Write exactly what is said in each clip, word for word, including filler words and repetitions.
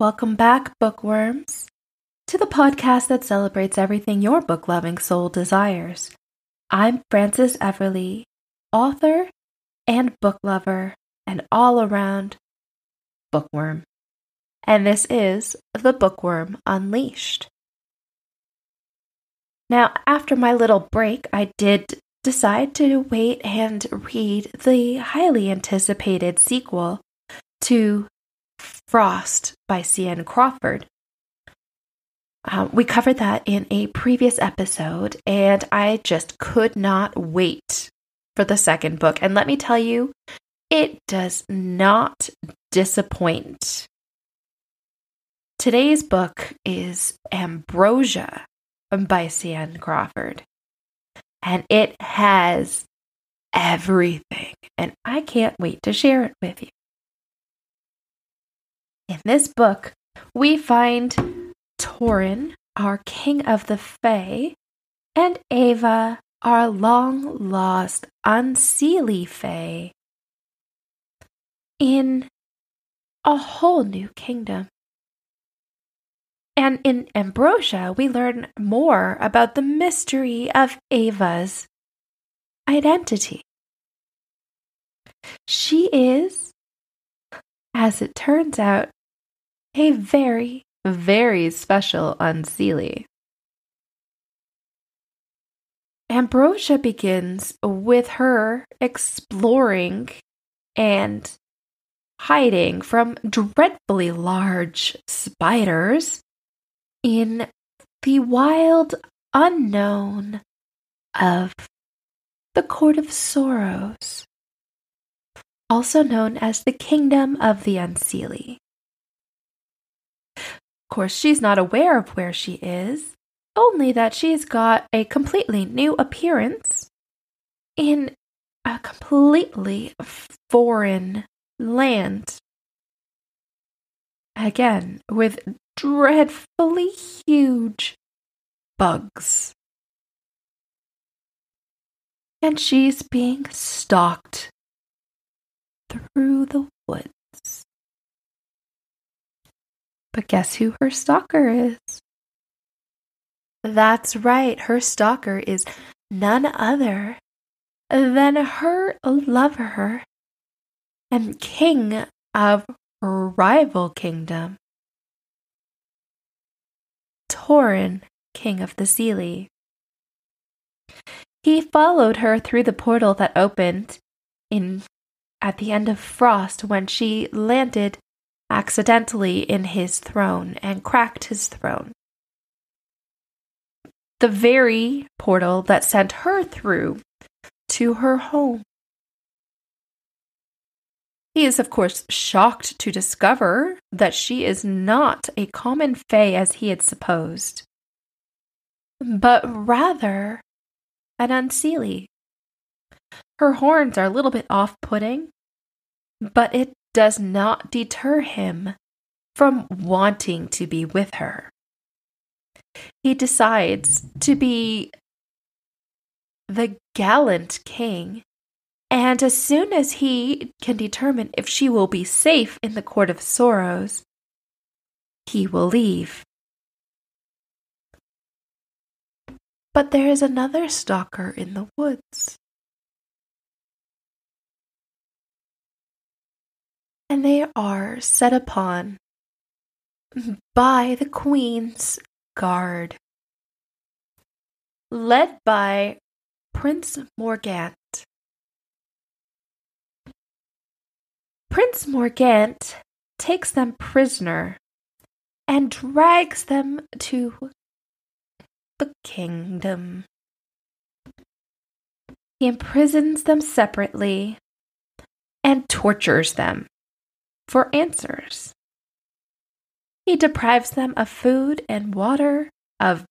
Welcome back, bookworms, to the podcast that celebrates everything your book-loving soul desires. I'm Frances Everly, author and book lover and all-around bookworm, and this is The Bookworm Unleashed. Now, after my little break, I did decide to wait and read the highly anticipated sequel to Frost by C N Crawford. Um, we covered that in a previous episode, and I just could not wait for the second book. And let me tell you, it does not disappoint. Today's book is Ambrosia by C N Crawford, and it has everything, and I can't wait to share it with you. In this book, we find Torin, our king of the Fae, and Ava, our long-lost Unseelie Fae, in a whole new kingdom. And in Ambrosia, we learn more about the mystery of Ava's identity. She is, as it turns out, a very, very special Unseelie. Ambrosia begins with her exploring and hiding from dreadfully large spiders in the wild unknown of the Court of Sorrows, also known as the Kingdom of the Unseelie. Of course, she's not aware of where she is, only that she's got a completely new appearance in a completely foreign land. Again, with dreadfully huge bugs. And she's being stalked through the woods. But guess who her stalker is? That's right, her stalker is none other than her lover and king of her rival kingdom, Torin, king of the Seelie. He followed her through the portal that opened in at the end of Frost when she landed accidentally in his throne and cracked his throne. The very portal that sent her through to her home. He is, of course, shocked to discover that she is not a common fae as he had supposed, but rather an Unseelie. Her horns are a little bit off-putting, but it does not deter him from wanting to be with her. He decides to be the gallant king, and as soon as he can determine if she will be safe in the Court of Sorrows, he will leave. But there is another stalker in the woods, and they are set upon by the Queen's guard, led by Prince Morgant. Prince Morgant takes them prisoner and drags them to the kingdom. He imprisons them separately and tortures them for answers. He deprives them of food and water, of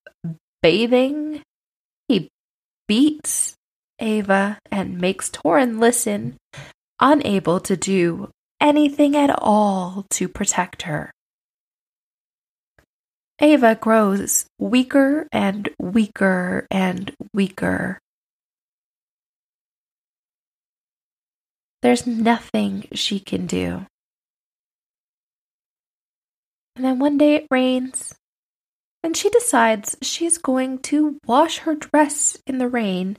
bathing. He beats Ava and makes Torin listen, unable to do anything at all to protect her. Ava grows weaker and weaker and weaker. There's nothing she can do. and then one day it rains, and she decides she's going to wash her dress in the rain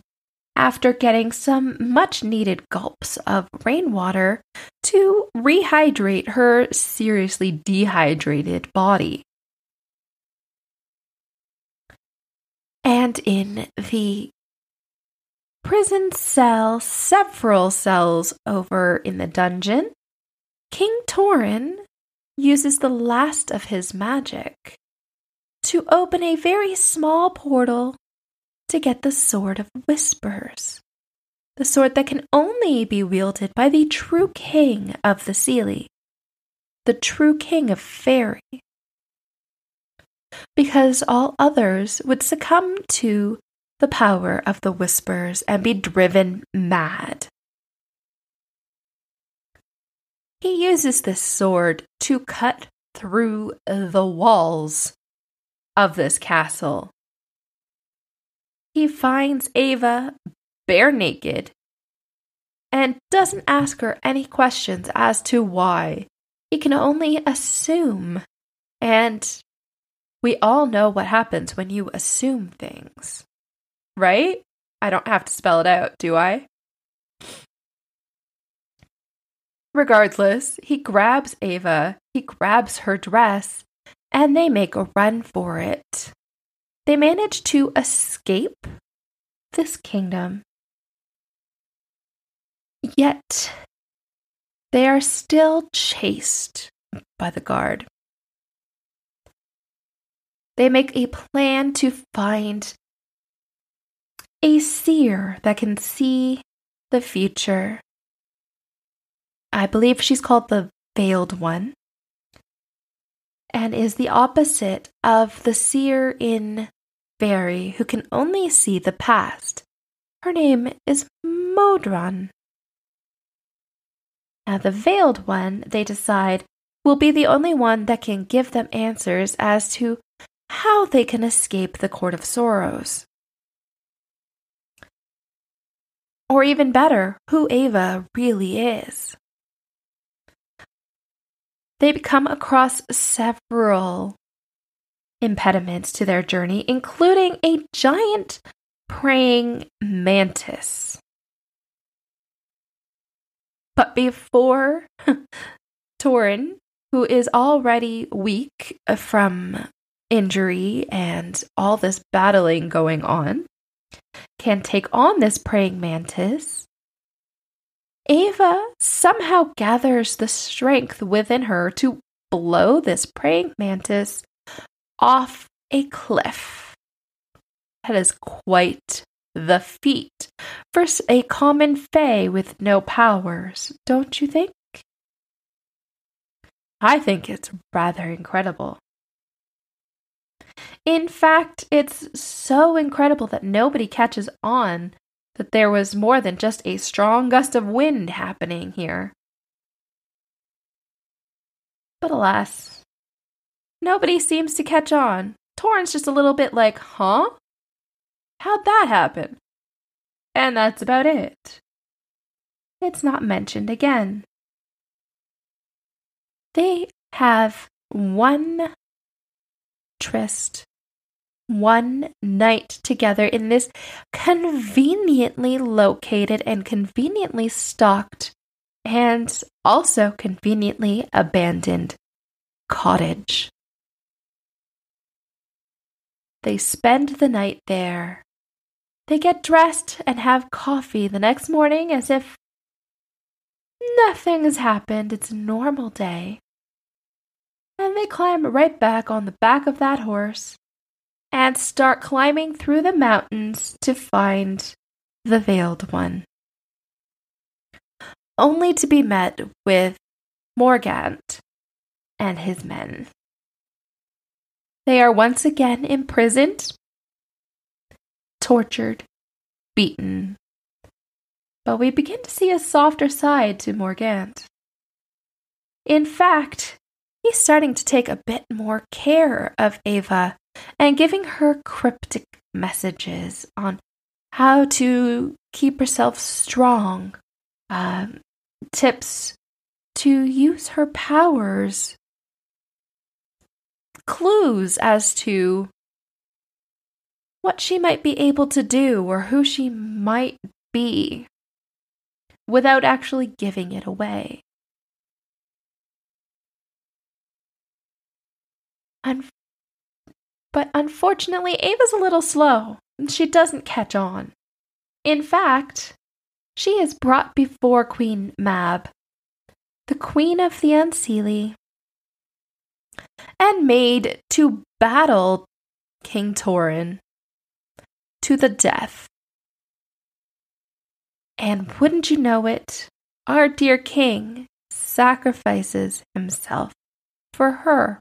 after getting some much-needed gulps of rainwater to rehydrate her seriously dehydrated body. And in the prison cell, several cells over in the dungeon, King Torin uses the last of his magic to open a very small portal to get the Sword of Whispers, the sword that can only be wielded by the true king of the Seelie, the true king of Fae, because all others would succumb to the power of the Whispers and be driven mad. He uses this sword to cut through the walls of this castle. He finds Ava bare naked and doesn't ask her any questions as to why. He can only assume, and we all know what happens when you assume things, right? I don't have to spell it out, do I? Regardless, he grabs Ava, he grabs her dress, and they make a run for it. They manage to escape this kingdom. Yet, they are still chased by the guard. They make a plan to find a seer that can see the future. I believe she's called the Veiled One, and is the opposite of the seer in Fae, who can only see the past. Her name is Modron. Now, the Veiled One, they decide, will be the only one that can give them answers as to how they can escape the Court of Sorrows. Or even better, who Ava really is. They come across several impediments to their journey, including a giant praying mantis. But before Torin, who is already weak from injury and all this battling going on, can take on this praying mantis, Ava somehow gathers the strength within her to blow this praying mantis off a cliff. That is quite the feat for a common fae with no powers, don't you think? I think it's rather incredible. In fact, it's so incredible that nobody catches on that there was more than just a strong gust of wind happening here. But alas, nobody seems to catch on. Torin's just a little bit like, huh? How'd that happen? And that's about it. It's not mentioned again. They have one tryst, one night together in this conveniently located and conveniently stocked and also conveniently abandoned cottage. They spend the night there. They get dressed and have coffee the next morning as if nothing has happened. It's a normal day. And they climb right back on the back of that horse and start climbing through the mountains to find the Veiled One, only to be met with Morgant and his men. They are once again imprisoned, tortured, beaten, but we begin to see a softer side to Morgant. In fact, he's starting to take a bit more care of Ava and giving her cryptic messages on how to keep herself strong, um, tips to use her powers clues as to what she might be able to do or who she might be without actually giving it away. Unf- but unfortunately, Ava's a little slow, and she doesn't catch on. In fact, she is brought before Queen Mab, the Queen of the Unseelie, and made to battle King Torin to the death. And wouldn't you know it, our dear king sacrifices himself for her,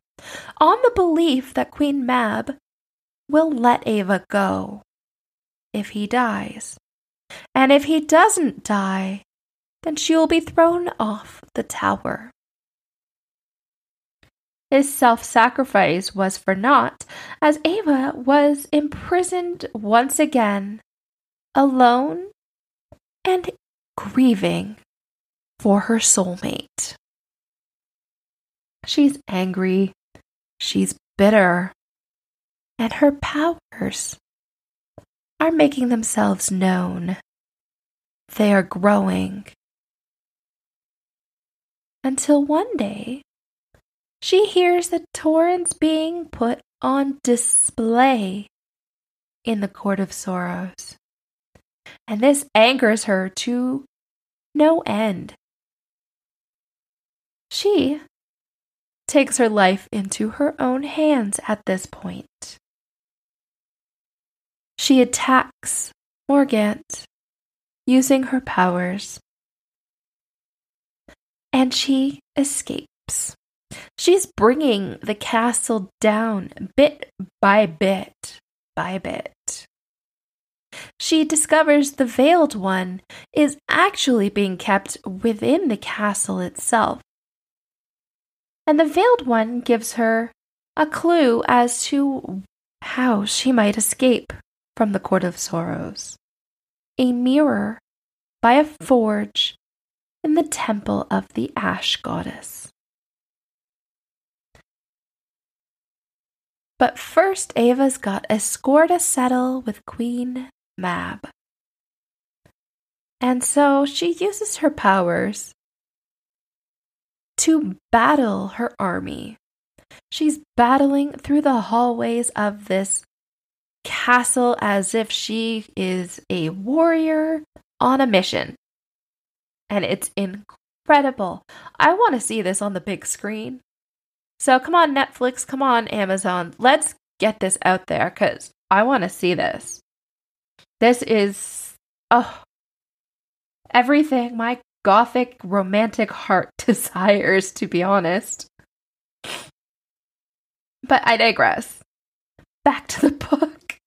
on the belief that Queen Mab will let Ava go if he dies. And if he doesn't die, then she will be thrown off the tower. His self-sacrifice was for naught, as Ava was imprisoned once again, alone and grieving for her soulmate. She's angry, she's bitter, and her powers are making themselves known. They are growing. Until one day, she hears that Torin's being put on display in the Court of Sorrows. And this angers her to no end. She takes her life into her own hands at this point. She attacks Morgant using her powers, and she escapes. She's bringing the castle down bit by bit by bit. She discovers the Veiled One is actually being kept within the castle itself. And the Veiled One gives her a clue as to how she might escape from the Court of Sorrows. A mirror by a forge in the temple of the Ash Goddess. But first, Ava's got a score to settle with Queen Mab. And so she uses her powers to battle her army. She's battling through the hallways of this castle as if she is a warrior on a mission. And it's incredible. I want to see this on the big screen. So come on, Netflix, come on, Amazon. Let's get this out there because I want to see this. This is, oh, everything my gothic romantic heart desires, to be honest. But I digress. Back to the book.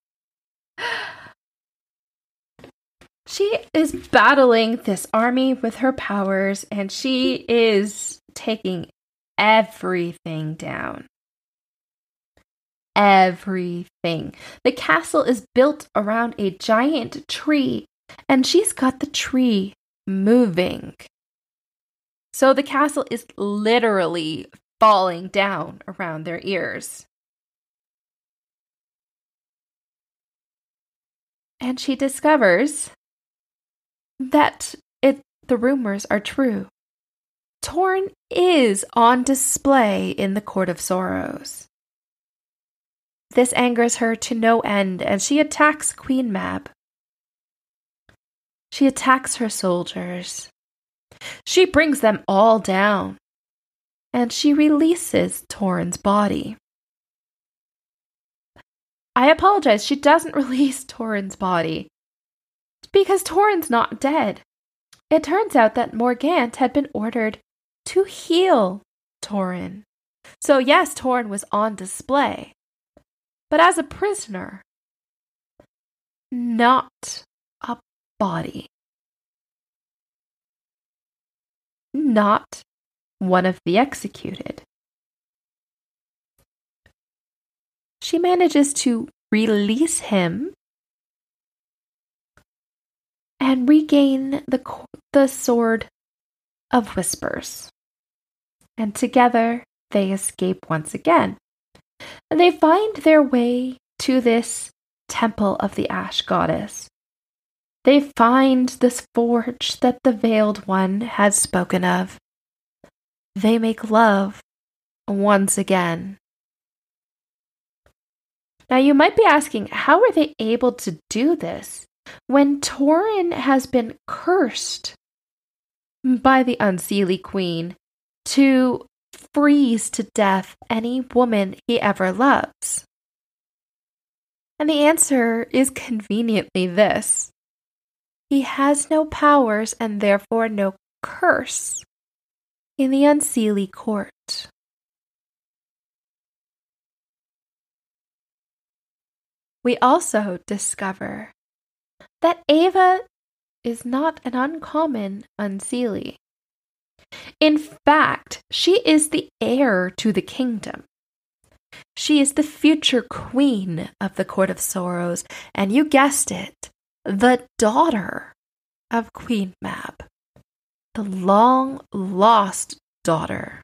She is battling this army with her powers, and she is taking everything down. Everything. The castle is built around a giant tree, and she's got the tree moving. So the castle is literally falling down around their ears. And she discovers that it, the rumors are true. Torin is on display in the Court of Sorrows. This angers her to no end, and she attacks Queen Mab. She attacks her soldiers. She brings them all down, and she releases Torin's body. I apologize, she doesn't release Torin's body, because Torin's not dead. It turns out that Morgant had been ordered to heal Torin. So yes, Torin was on display, but as a prisoner, not a body. Not one of the executed. She manages to release him and regain the the Sword of Whispers. And together, they escape once again. and they find their way to this temple of the Ash Goddess. They find this forge that the Veiled One had spoken of. They make love once again. Now you might be asking, how are they able to do this when Torin has been cursed by the Unseelie Queen to freeze to death any woman he ever loves? And the answer is conveniently this. He has no powers and therefore no curse in the Unseelie court. We also discover that Ava is not an uncommon Unseelie. In fact, she is the heir to the kingdom. She is the future queen of the Court of Sorrows, and you guessed it, the daughter of Queen Mab, the long-lost daughter,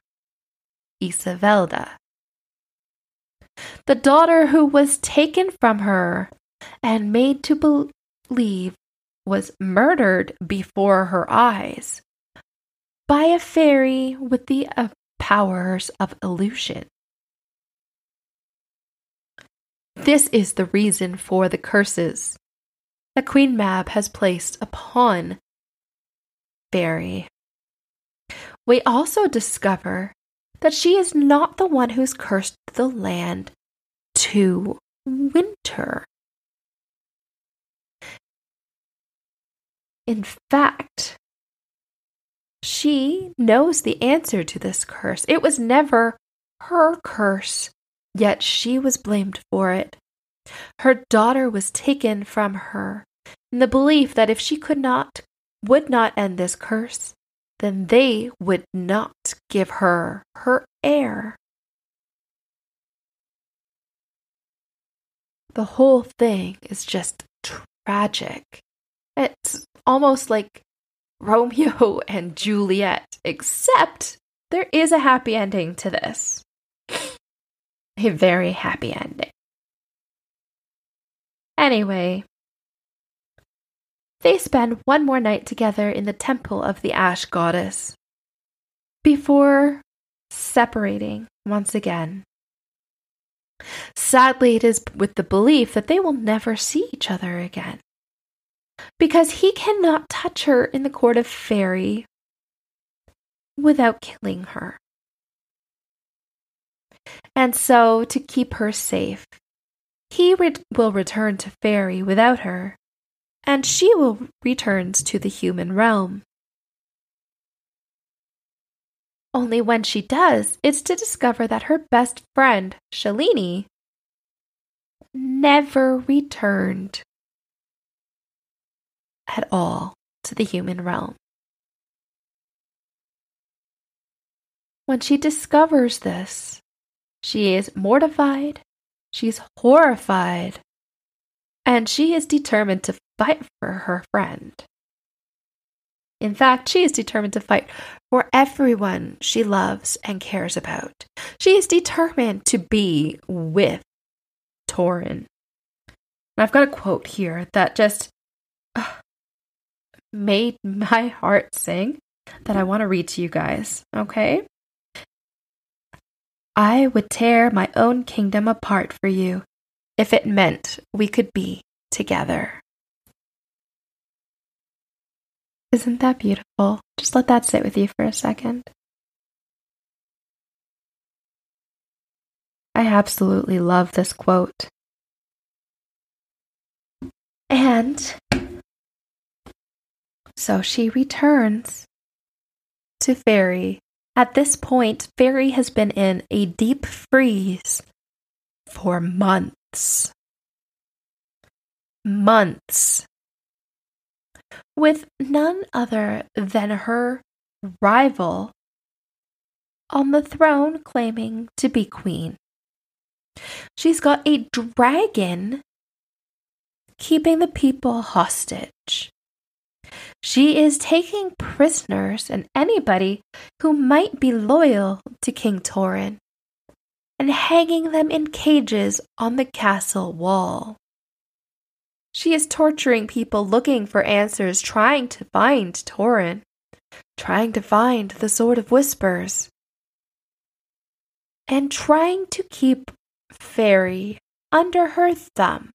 Isabelda, the daughter who was taken from her and made to believe was murdered before her eyes by a fairy with the uh, powers of illusion. This is the reason for the curses that Queen Mab has placed upon Fairy. We also discover that she is not the one who's cursed the land to winter. In fact, she knows the answer to this curse. It was never her curse, yet she was blamed for it. Her daughter was taken from her in the belief that if she could not, would not end this curse, then they would not give her her heir. The whole thing is just tragic. It's almost like Romeo and Juliet, except there is a happy ending to this. A very happy ending. Anyway, they spend one more night together in the temple of the Ash Goddess before separating once again. Sadly, it is with the belief that they will never see each other again, because he cannot touch her in the court of Fae without killing her. And so, to keep her safe, he re- will return to Fae without her, and she will return to the human realm. Only when she does, it's to discover that her best friend, Shalini, never returned at all to the human realm. When she discovers this, she is mortified, she's horrified, and she is determined to fight for her friend. In fact, she is determined to fight for everyone she loves and cares about. She is determined to be with Torin. And I've got a quote here that just uh, made my heart sing that I want to read to you guys, okay? I would tear my own kingdom apart for you if it meant we could be together. Isn't that beautiful? Just let that sit with you for a second. I absolutely love this quote. And so she returns to Fae. At this point, Fae has been in a deep freeze for months. Months. With none other than her rival on the throne claiming to be queen. She's got a dragon keeping the people hostage. She is taking prisoners and anybody who might be loyal to King Torin and hanging them in cages on the castle wall. She is torturing people looking for answers, trying to find Torin, trying to find the Sword of Whispers, and trying to keep Fairy under her thumb.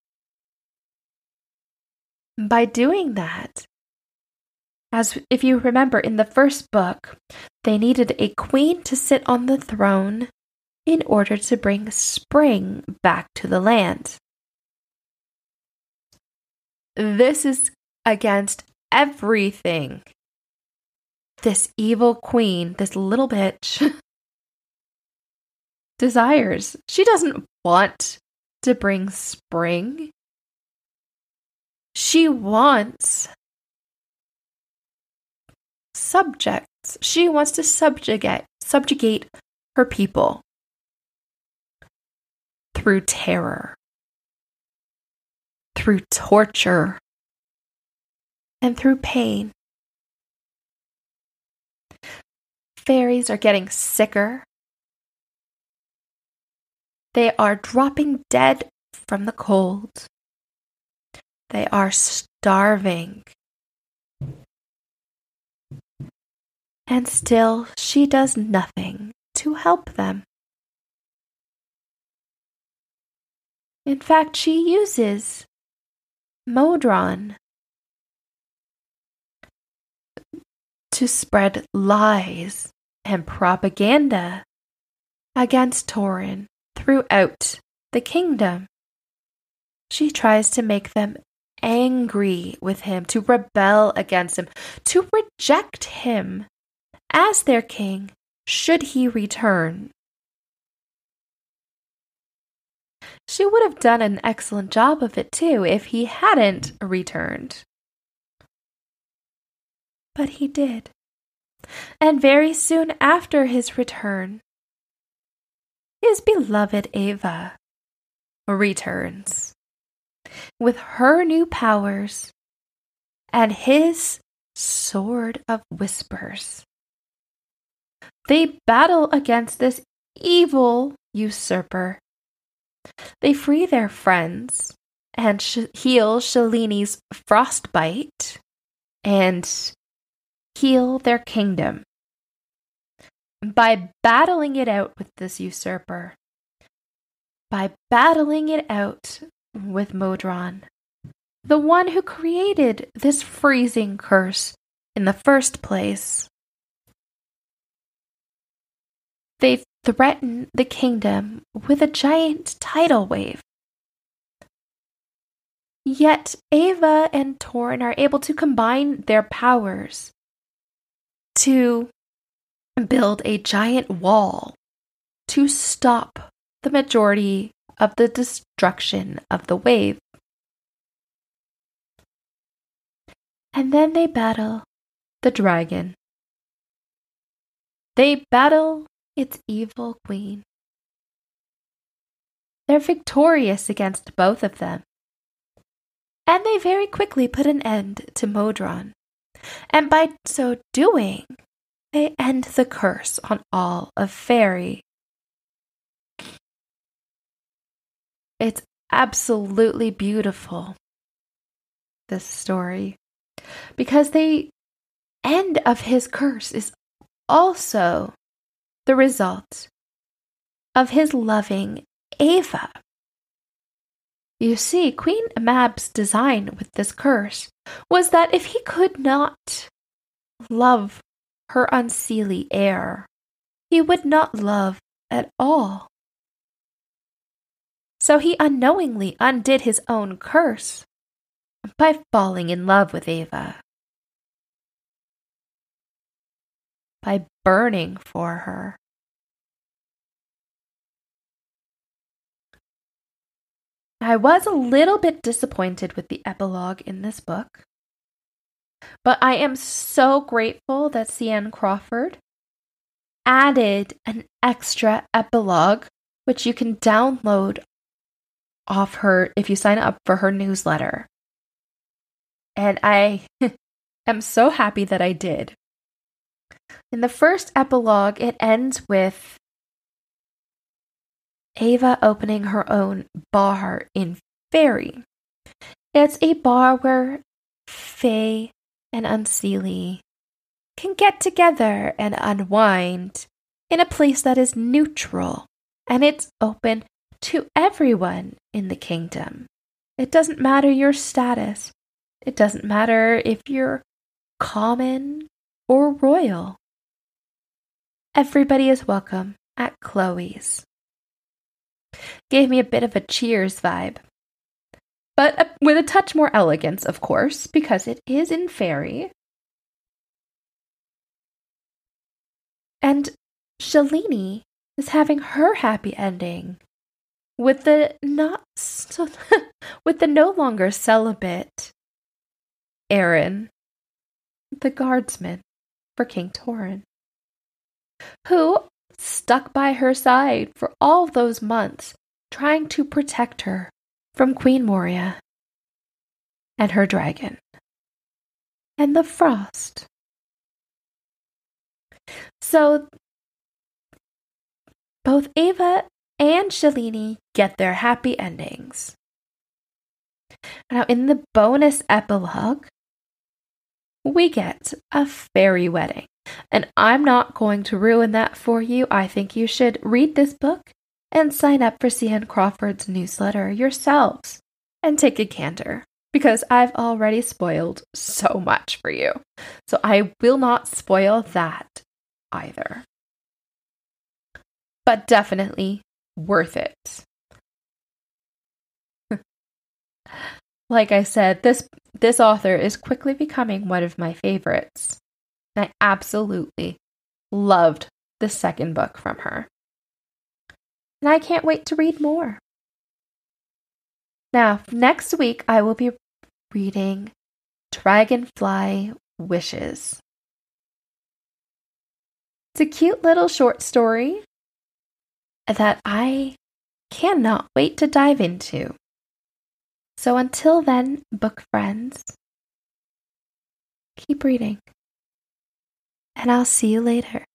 By doing that, as if you remember in the first book, they needed a queen to sit on the throne in order to bring spring back to the land. This is against everything. This evil queen, this little bitch, desires. She doesn't want to bring spring. She wants subjects. She wants to subjugate subjugate her people through terror, through torture, and through pain. Fairies are getting sicker. They are dropping dead from the cold. They are starving. And still, she does nothing to help them. In fact, she uses Modron to spread lies and propaganda against Torin throughout the kingdom. She tries to make them angry with him, to rebel against him, to reject him as their king should he return. She would have done an excellent job of it too if he hadn't returned. But he did. And very soon after his return, his beloved Ava returns with her new powers and his Sword of Whispers. They battle against this evil usurper. They free their friends and sh- heal Shalini's frostbite and heal their kingdom. By battling it out with this usurper, by battling it out with Modron, the one who created this freezing curse in the first place, they threaten the kingdom with a giant tidal wave. Yet Ava and Torin are able to combine their powers to build a giant wall to stop the majority of the destruction of the wave. And then they battle the dragon. They battle its evil queen. They're victorious against both of them. And they very quickly put an end to Modron. And by so doing, they end the curse on all of Faerie. It's absolutely beautiful, this story, because the end of his curse is also the result of his loving Ava. You see, Queen Mab's design with this curse was that if he could not love her Unseelie heir, he would not love at all. So he unknowingly undid his own curse by falling in love with Ava, by burning for her. I was a little bit disappointed with the epilogue in this book, but I am so grateful that C N Crawford added an extra epilogue, which you can download off her if you sign up for her newsletter. And I am so happy that I did. In the first epilogue, it ends with Ava opening her own bar in Fairy. It's a bar where Fae and Unseelie can get together and unwind in a place that is neutral, and it's open to everyone in the kingdom. It doesn't matter your status. It doesn't matter if you're common or royal. Everybody is welcome at Chloe's. Gave me a bit of a Cheers vibe, but a, with a touch more elegance, of course, because it is in Fairy. And Shalini is having her happy ending with the not with the no longer celibate Aaron, the guardsman for King Torin, who stuck by her side for all those months, trying to protect her from Queen Moria and her dragon and the frost. So both Ava and Shalini get their happy endings. Now, in the bonus epilogue, we get a fairy wedding. And I'm not going to ruin that for you. I think you should read this book and sign up for C N Crawford's newsletter yourselves and take a gander, because I've already spoiled so much for you. So I will not spoil that either. But definitely worth it. Like I said, this this author is quickly becoming one of my favorites. I absolutely loved the second book from her. And I can't wait to read more. Now, next week, I will be reading Dragonfly Wishes. It's a cute little short story that I cannot wait to dive into. So until then, book friends, keep reading. And I'll see you later.